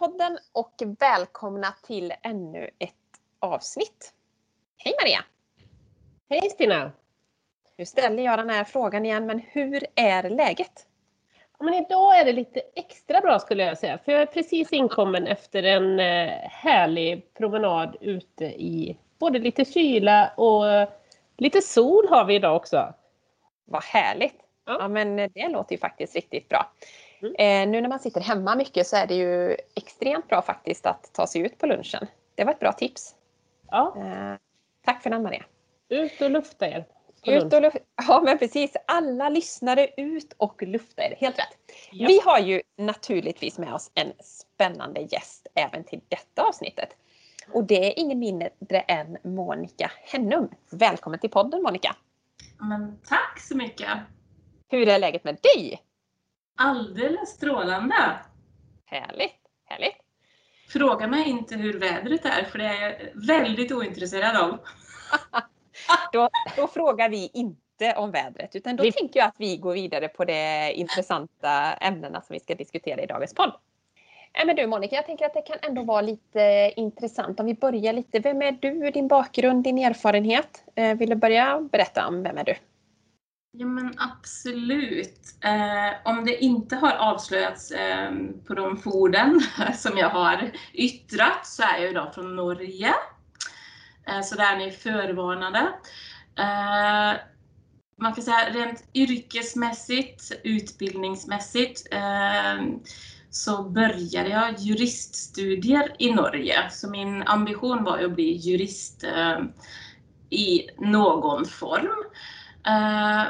Omsorgspodden och välkomna till ännu ett avsnitt. Hej Maria! Hej Stina! Nu ställer jag den här frågan igen, men hur är läget? Ja, men idag är det lite extra bra skulle jag säga, för jag är precis inkommen efter en härlig promenad ute i både lite kyla och lite sol har vi idag också. Vad härligt! Ja, men det låter ju faktiskt riktigt bra. Nu när man sitter hemma mycket så är det ju extremt bra faktiskt att ta sig ut på lunchen. Det var ett bra tips. Ja. Tack för den, Maria. Ut och lufta er. Ut och ja, men precis. Alla lyssnare, ut och lufta er. Helt rätt. Ja. Vi har ju naturligtvis med oss en spännande gäst även till detta avsnittet. Och det är ingen mindre än Monica Hennum. Välkommen till podden, Monica. Men tack så mycket. Hur är läget med dig? Alldeles strålande. Härligt, härligt. Fråga mig inte hur vädret är, för det är jag väldigt ointresserad av. Då frågar vi inte om vädret, utan då tänker jag att vi går vidare på de intressanta ämnena som vi ska diskutera i dagens podd. Men du Monica, jag tänker att det kan ändå vara lite intressant om vi börjar lite. Vem är du, din bakgrund, din erfarenhet? Vill du börja berätta om vem är du? Ja men absolut. Om det inte har avslöjats på de forden som jag har yttrat så är jag idag från Norge. Så där är ni förvarnade. Man kan säga rent yrkesmässigt, utbildningsmässigt så började jag juriststudier i Norge. Så min ambition var att bli jurist i någon form.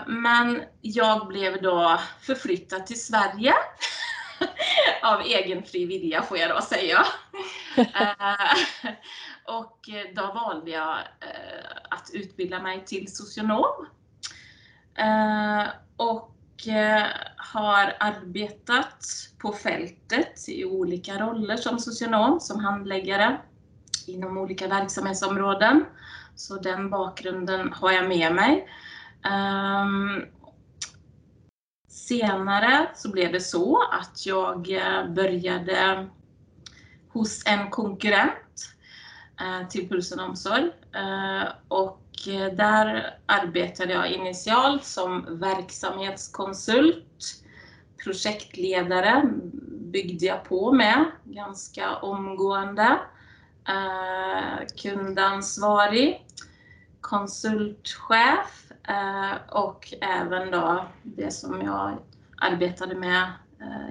Men jag blev då förflyttad till Sverige av egen fri vilja får jag då säga. Och då valde jag att utbilda mig till socionom. Och har arbetat på fältet i olika roller som socionom, som handläggare inom olika verksamhetsområden. Så den bakgrunden har jag med mig. Senare så blev det så att jag började hos en konkurrent till Pulsen Omsorg och där arbetade jag initialt som verksamhetskonsult, projektledare byggde jag på med ganska omgående, kundansvarig, konsultchef och även då det som jag arbetade med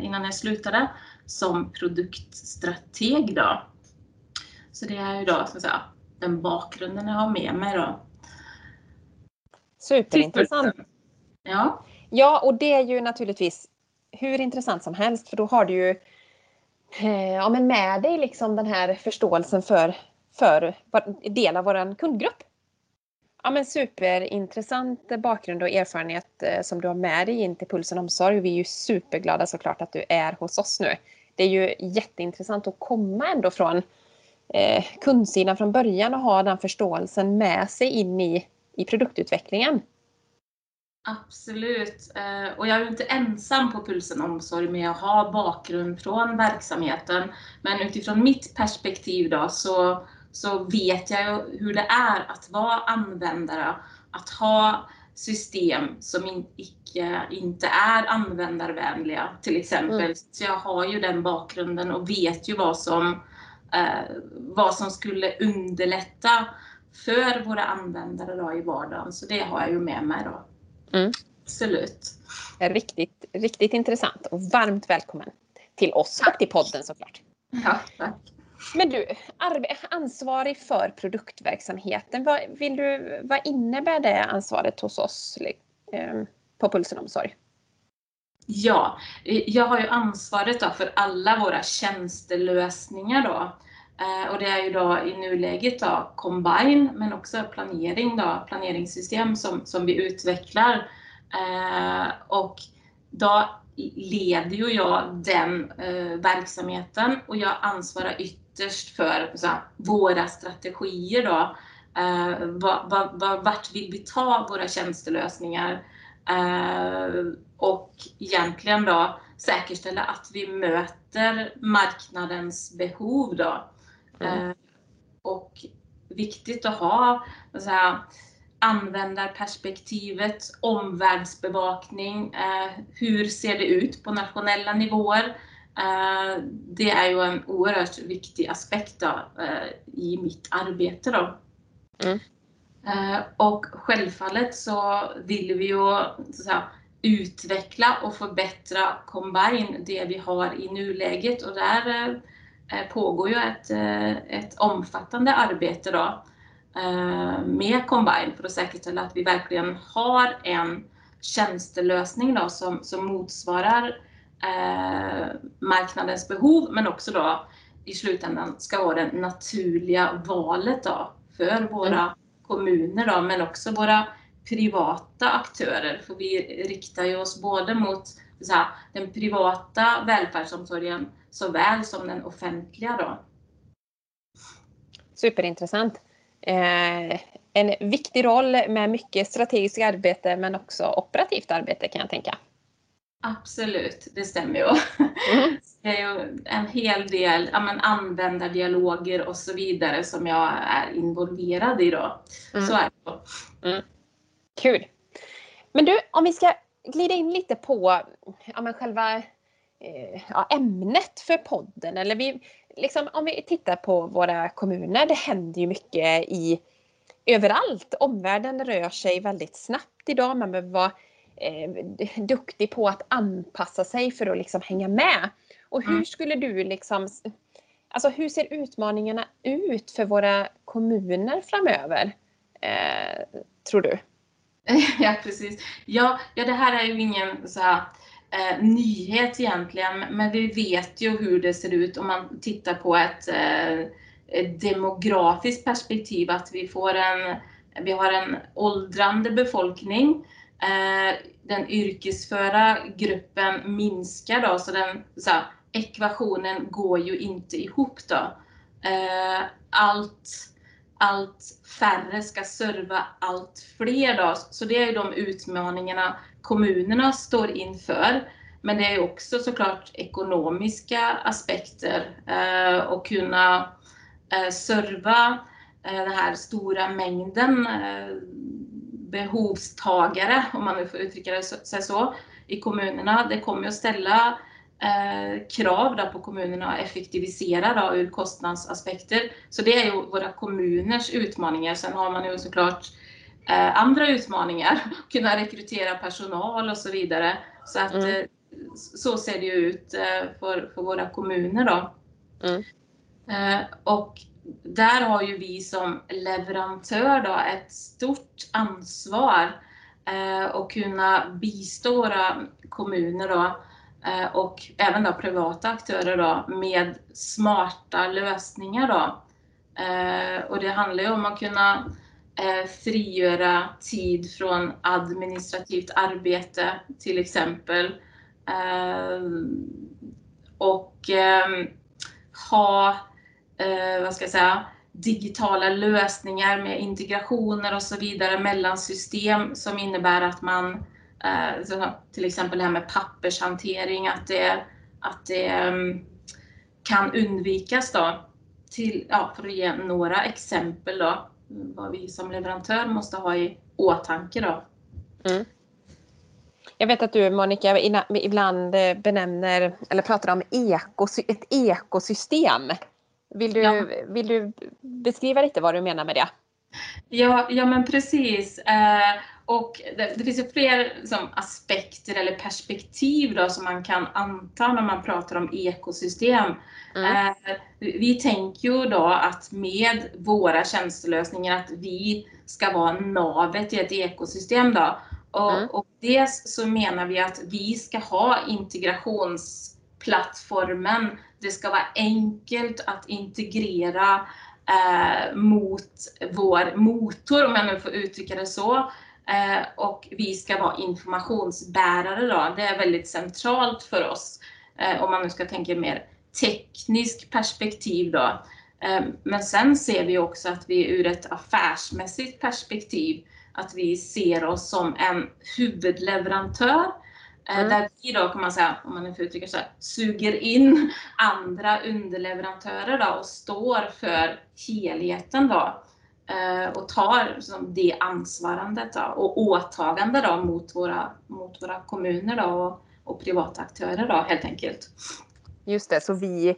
innan jag slutade som produktstrateg då. Så det är ju då ska jag säga, den bakgrunden jag har med mig då. Superintressant. Ja. Ja, och det är ju naturligtvis hur intressant som helst för då har du ju ja, men med dig liksom den här förståelsen för del av vår kundgrupp. Ja men superintressant bakgrund och erfarenhet som du har med dig in till Pulsen Omsorg. Vi är ju superglada såklart att du är hos oss nu. Det är ju jätteintressant att komma ändå från kundsidan från början och ha den förståelsen med sig in i produktutvecklingen. Absolut. Och jag är inte ensam på Pulsen Omsorg med att ha bakgrund från verksamheten. Men utifrån mitt perspektiv då så vet jag ju hur det är att vara användare, att ha system som inte är användarvänliga till exempel. Mm. Så jag har ju den bakgrunden och vet ju vad som skulle underlätta för våra användare då i vardagen. Så det har jag ju med mig då. Mm. Absolut. Riktigt, riktigt intressant och varmt välkommen till oss och till podden såklart. Ja, tack. Men du, ansvarig för produktverksamheten, vad innebär det ansvaret hos oss på Pulsen Omsorg? Ja, jag har ju ansvaret då för alla våra tjänstelösningar då. Och det är ju då i nuläget då Combine men också planering då, planeringssystem som vi utvecklar. Och då leder ju jag den verksamheten och jag ansvarar ytterst för så här, våra strategier då. Vart vill vi ta våra tjänstelösningar och egentligen då säkerställa att vi möter efter marknadens behov då. Mm. Och viktigt att ha så här, användarperspektivet, omvärldsbevakning, hur ser det ut på nationella nivåer. Det är ju en oerhört viktig aspekt då, i mitt arbete då. Mm. Och självfallet så vill vi ju så här, utveckla och förbättra Combine, det vi har i nuläget, och där pågår ju ett omfattande arbete då med Combine för att säkerställa att vi verkligen har en tjänstelösning då som motsvarar marknadens behov, men också då i slutändan ska vara det naturliga valet då för våra kommuner då, men också våra privata aktörer, för vi riktar ju oss både mot så här, den privata välfärdsomsorgen såväl som den offentliga då. Superintressant. En viktig roll med mycket strategiskt arbete, men också operativt arbete kan jag tänka. Absolut, det stämmer ju. Mm. Det är ju en hel del användardialoger och så vidare som jag är involverad i då. Mm. Så är det. Mm. Kul. Men du, om vi ska glida in lite på själva ämnet för podden, eller vi liksom, om vi tittar på våra kommuner, det händer ju mycket överallt. Omvärlden rör sig väldigt snabbt idag. Man behöver vara duktig på att anpassa sig för att liksom hänga med. Och hur skulle du liksom, alltså hur ser utmaningarna ut för våra kommuner framöver, tror du? Ja, precis. Ja, det här är ju ingen så här nyhet egentligen, men vi vet ju hur det ser ut om man tittar på ett demografiskt perspektiv, att vi har en åldrande befolkning. Den yrkesföra gruppen minskar då, så den så här, ekvationen går ju inte ihop då. Allt färre ska serva allt fler då, så det är ju de utmaningarna kommunerna står inför. Men det är också såklart ekonomiska aspekter och kunna serva den här stora mängden behovstagare, om man nu får uttrycka det så, i kommunerna. Det kommer att ställa krav då på kommunerna att effektivisera då, ur kostnadsaspekter. Så det är ju våra kommuners utmaningar. Sen har man ju såklart andra utmaningar, kunna rekrytera personal och så vidare. Så att så ser det ju ut för våra kommuner då. Mm. Och där har ju vi som leverantör då ett stort ansvar att kunna bistå våra kommuner då, och även då privata aktörer då, med smarta lösningar då. Och det handlar ju om att kunna frigöra tid från administrativt arbete till exempel, och ha digitala lösningar med integrationer och så vidare mellan system, som innebär att man till exempel det här med pappershantering, att det kan undvikas då, för att ge några exempel då, vad vi som leverantör måste ha i åtanke då. Mm. Jag vet att du, Monica, ibland benämner eller pratar om ett ekosystem. Vill du beskriva lite vad du menar med det? Ja men precis. Och det finns ju fler liksom, aspekter eller perspektiv då, som man kan anta när man pratar om ekosystem. Mm. Vi tänker ju då att med våra tjänstelösningar att vi ska vara navet i ett ekosystem då. Och dels så menar vi att vi ska ha integrationsplattformen. Det ska vara enkelt att integrera mot vår motor, om jag nu får uttrycka det så. Och vi ska vara informationsbärare då. Det är väldigt centralt för oss, om man nu ska tänka mer teknisk perspektiv då. Men sen ser vi också att vi ur ett affärsmässigt perspektiv, att vi ser oss som en huvudleverantör Där vi då, kan man säga, om man nu får uttrycka så här, suger in andra underleverantörer då och står för helheten då. Och tar som det ansvarandet då, och åtagande då mot våra kommuner då och privata aktörer då helt enkelt. Just det, så vi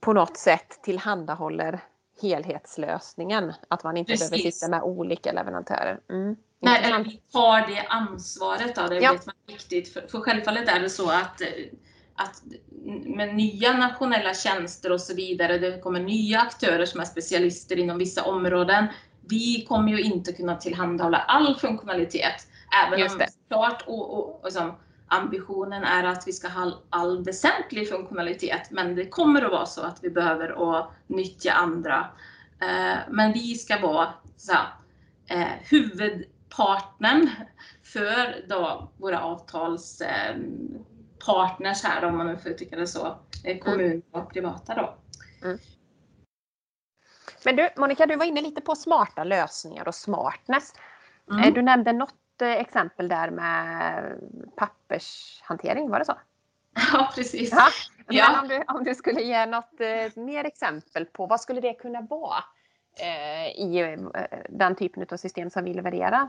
på något sätt tillhandahåller helhetslösningen, att man inte Precis. Behöver sitta med olika leverantörer. Mm. Nej, eller vi tar det ansvaret då, det vet man viktigt. För självfallet är det så att med nya nationella tjänster och så vidare, det kommer nya aktörer som är specialister inom vissa områden. Vi kommer ju inte kunna tillhandahålla all funktionalitet, även om klart och som ambitionen är att vi ska ha all väsentlig funktionalitet, men det kommer att vara så att vi behöver att nyttja andra. Men vi ska vara så här, huvudpartnern för då våra avtalspartners här, om man nu får uttrycka det så, kommun och privata då. Mm. Men du Monica, du var inne lite på smarta lösningar och smartness. Mm. Du nämnde något exempel där med pappershantering, var det så? Ja, precis. Ja. Men ja. Om du skulle ge något mer exempel på, vad skulle det kunna vara i den typen av system som vi levererar?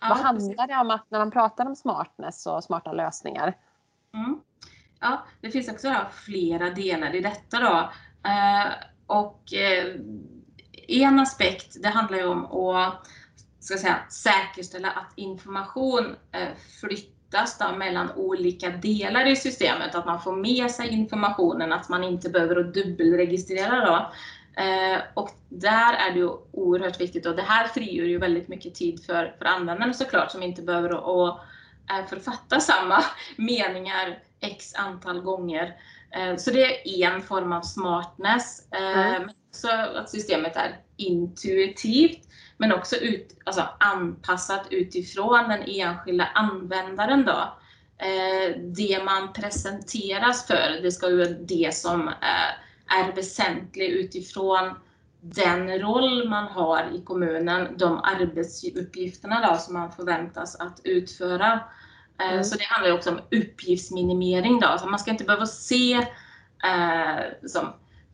Ja, vad handlar precis. Det om att när man pratar om smartness och smarta lösningar? Mm. Ja, det finns också flera delar i detta då. En aspekt, det handlar ju om att säkerställa att information flyttas då mellan olika delar i systemet. Att man får med sig informationen, att man inte behöver dubbelregistrera då. Och där är det ju oerhört viktigt, och det här frigör ju väldigt mycket tid för användaren såklart, som inte behöver att författa samma meningar x antal gånger. Så det är en form av smartness. Så att systemet är intuitivt, men också anpassat utifrån den enskilda användaren då. Det man presenteras för, det ska ju vara det som är väsentligt utifrån den roll man har i kommunen, de arbetsuppgifterna då som man förväntas att utföra. Så det handlar också om uppgiftsminimering då. Så man ska inte behöva se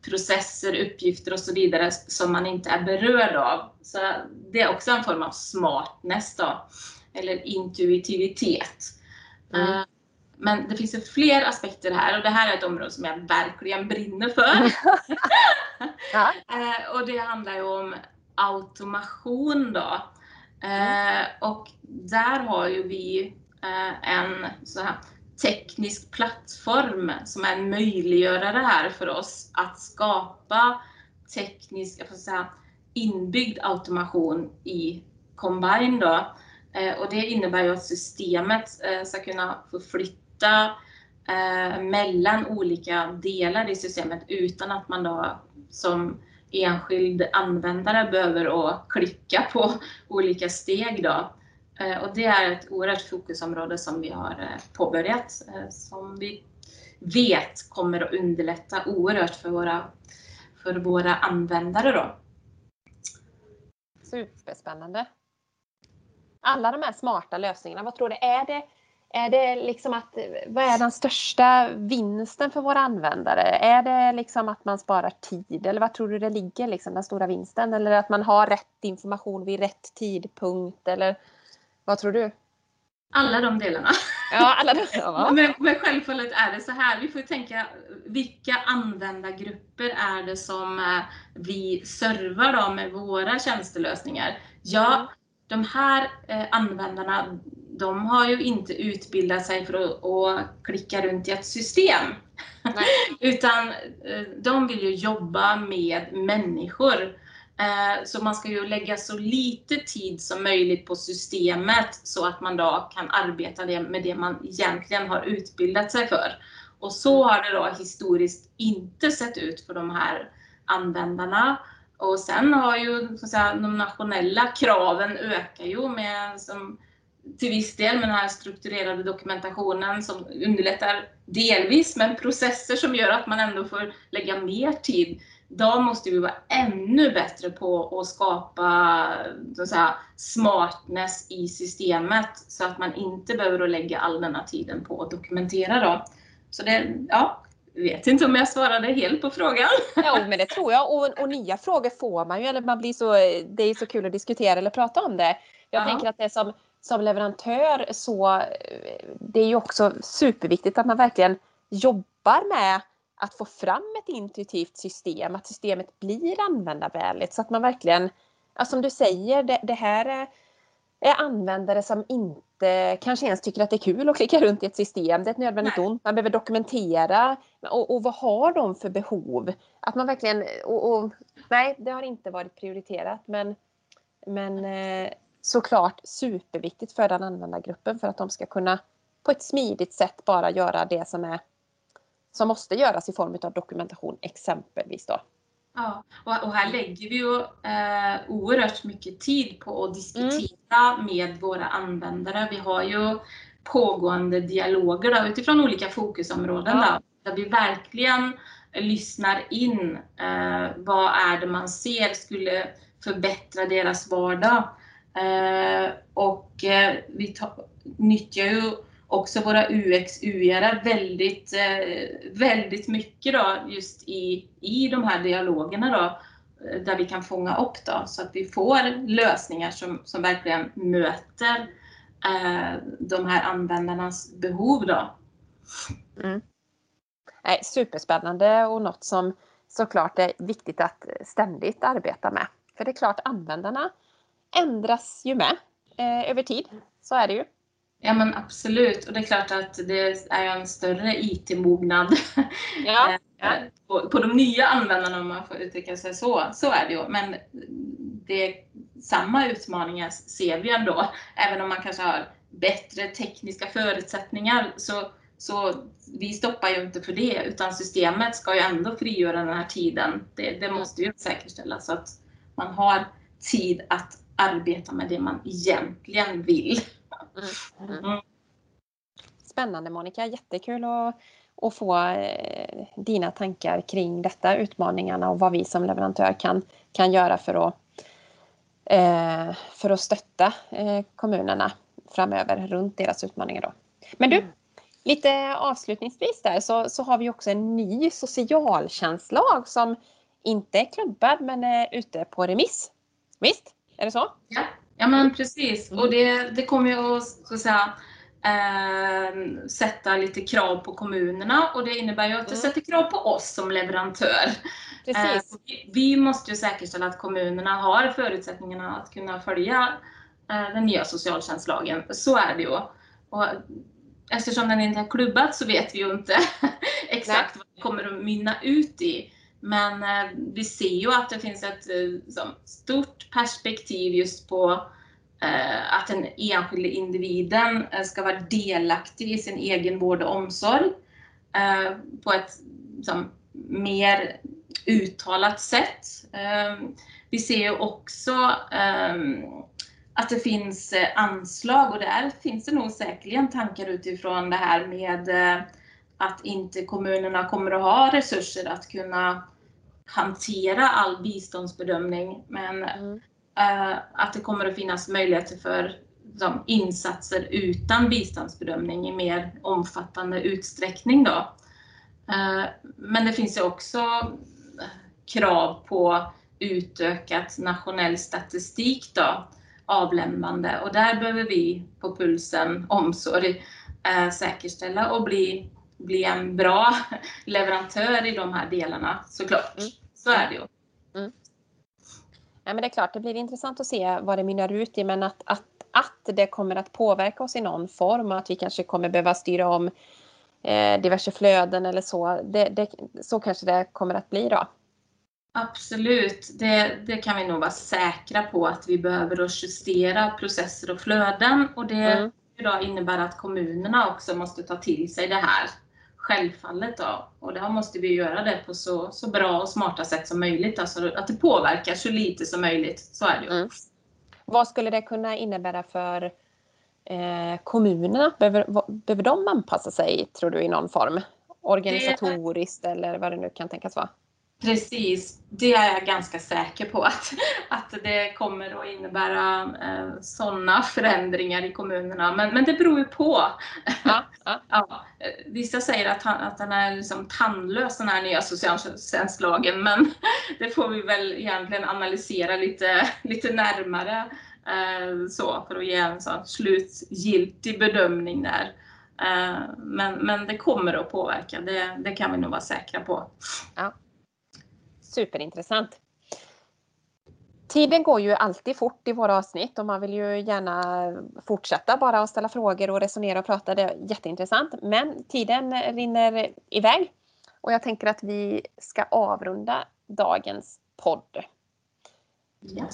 processer, uppgifter och så vidare som man inte är berörd av. Så det är också en form av smartness då, eller intuitivitet. Men det finns ju fler aspekter här, och det här är ett område som jag verkligen brinner för. Ja. Och det handlar ju om automation då. Och där har ju vi en så här teknisk plattform som är en möjliggörare här för oss att skapa teknisk, inbyggd automation i Combine då. Och det innebär ju att systemet ska kunna förflytta mellan olika delar i systemet utan att man då som enskild användare behöver att klicka på olika steg då. Och det är ett oerhört fokusområde som vi har påbörjat, som vi vet kommer att underlätta oerhört för våra användare då. Superspännande. Alla de här smarta lösningarna, vad tror du, är det liksom att, vad är den största vinsten för våra användare? Är det liksom att man sparar tid, eller vad tror du det ligger liksom, den stora vinsten? Eller att man har rätt information vid rätt tidpunkt, eller vad tror du? Alla de delarna. Ja, alla de delarna. Men självfallet är det så här, vi får tänka, vilka användargrupper är det som vi servar då med våra tjänstelösningar? Ja, de här användarna, de har ju inte utbildat sig för att klicka runt i ett system. Nej. Utan de vill ju jobba med människor. Så man ska ju lägga så lite tid som möjligt på systemet så att man då kan arbeta med det man egentligen har utbildat sig för. Och så har det då historiskt inte sett ut för de här användarna. Och sen har ju de nationella kraven ökar ju med, som till viss del med den här strukturerade dokumentationen som underlättar delvis, men processer som gör att man ändå får lägga mer tid. då måste vi vara ännu bättre på att skapa så här, smartness i systemet så att man inte behöver lägga all den här tiden på att dokumentera då. Så det, ja, vet inte om jag svarade helt på frågan. Ja, men det tror jag. Och nya frågor får man ju, eller man blir så, det är så kul att diskutera eller prata om det. Jag tänker att det som leverantör så det är ju också superviktigt att man verkligen jobbar med att få fram ett intuitivt system, att systemet blir användarvänligt så att man verkligen, alltså som du säger, det här är användare som inte kanske ens tycker att det är kul att klicka runt i ett system, det är ett nödvändigt ont, man behöver dokumentera och vad har de för behov, att man verkligen, och nej det har inte varit prioriterat men såklart superviktigt för den användargruppen för att de ska kunna på ett smidigt sätt bara göra det som måste göras i form av dokumentation exempelvis då. Ja, och här lägger vi ju oerhört mycket tid på att diskutera med våra användare. Vi har ju pågående dialoger då, utifrån olika fokusområden där vi verkligen lyssnar in vad är det man ser skulle förbättra deras vardag. Och vi nyttjar ju också våra UX-UR väldigt mycket då, just i de här dialogerna då, där vi kan fånga upp då, så att vi får lösningar som verkligen möter de här användarnas behov då. Nej, superspännande och något som såklart är viktigt att ständigt arbeta med. För det är klart användarna ändras ju med över tid, så är det ju. Ja men absolut, och det är klart att det är en större IT-mognad på de nya användarna om man får uttrycka sig så är det ju. Men det, samma utmaningar ser vi ändå, även om man kanske har bättre tekniska förutsättningar så vi stoppar ju inte för det, utan systemet ska ju ändå frigöra den här tiden, det måste ju säkerställas så att man har tid att arbeta med det man egentligen vill. Spännande Monica, jättekul att få dina tankar kring detta, utmaningarna och vad vi som leverantör kan göra för att stötta kommunerna framöver runt deras utmaningar då. Men du, lite avslutningsvis där så har vi också en ny socialtjänstlag som inte är klubbad men är ute på remiss. Visst? Är det så? Ja men precis. Och det kommer ju att så att säga, sätta lite krav på kommunerna. Och det innebär ju att det sätter krav på oss som leverantör. Precis. Vi måste ju säkerställa att kommunerna har förutsättningarna att kunna följa den nya socialtjänstlagen. Så är det ju. Och eftersom den inte är klubbad så vet vi ju inte exakt vad det kommer att mynna ut i. Men vi ser ju att det finns ett stort perspektiv just på att den enskilde individen ska vara delaktig i sin egen vård och omsorg på ett mer uttalat sätt. Vi ser ju också att det finns anslag, och där finns det nog säkerligen tankar utifrån det här med att inte kommunerna kommer att ha resurser att kunna hantera all biståndsbedömning, men att det kommer att finnas möjligheter för insatser utan biståndsbedömning i mer omfattande utsträckning då. Men det finns ju också krav på utökat nationell statistik då, avlämnande, och där behöver vi på Pulsen Omsorg säkerställa och bli en bra leverantör i de här delarna, såklart. Så är det ju. Ja, men det är klart, det blir intressant att se vad det mynnar ut i, men att det kommer att påverka oss i någon form och att vi kanske kommer behöva styra om diverse flöden eller så. Så kanske det kommer att bli då. Absolut, det kan vi nog vara säkra på, att vi behöver justera processer och flöden, och det innebär att kommunerna också måste ta till sig det här. Självfallet då, och det här måste vi göra det på så bra och smarta sätt som möjligt, alltså att det påverkar så lite som möjligt, så är det ju. Vad skulle det kunna innebära för kommunerna? Behöver de anpassa sig, tror du, i någon form? Organisatoriskt eller vad det nu kan tänkas vara? Precis, det är jag ganska säker på att det kommer att innebära sådana förändringar i kommunerna. Men det beror ju på. Ja. Ja, vissa säger att den är liksom tandlös, den här nya socialtjänstlagen. Men det får vi väl egentligen analysera lite närmare så, för att ge en sån slutgiltig bedömning där. Men det kommer att påverka, det kan vi nog vara säkra på. Ja. Superintressant. Tiden går ju alltid fort i våra avsnitt och man vill ju gärna fortsätta bara att ställa frågor och resonera och prata. Det är jätteintressant, men tiden rinner iväg och jag tänker att vi ska avrunda dagens podd. Ja.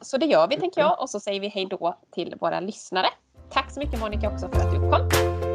Så det gör vi, tänker jag, och så säger vi hej då till våra lyssnare. Tack så mycket Monica också för att du kom.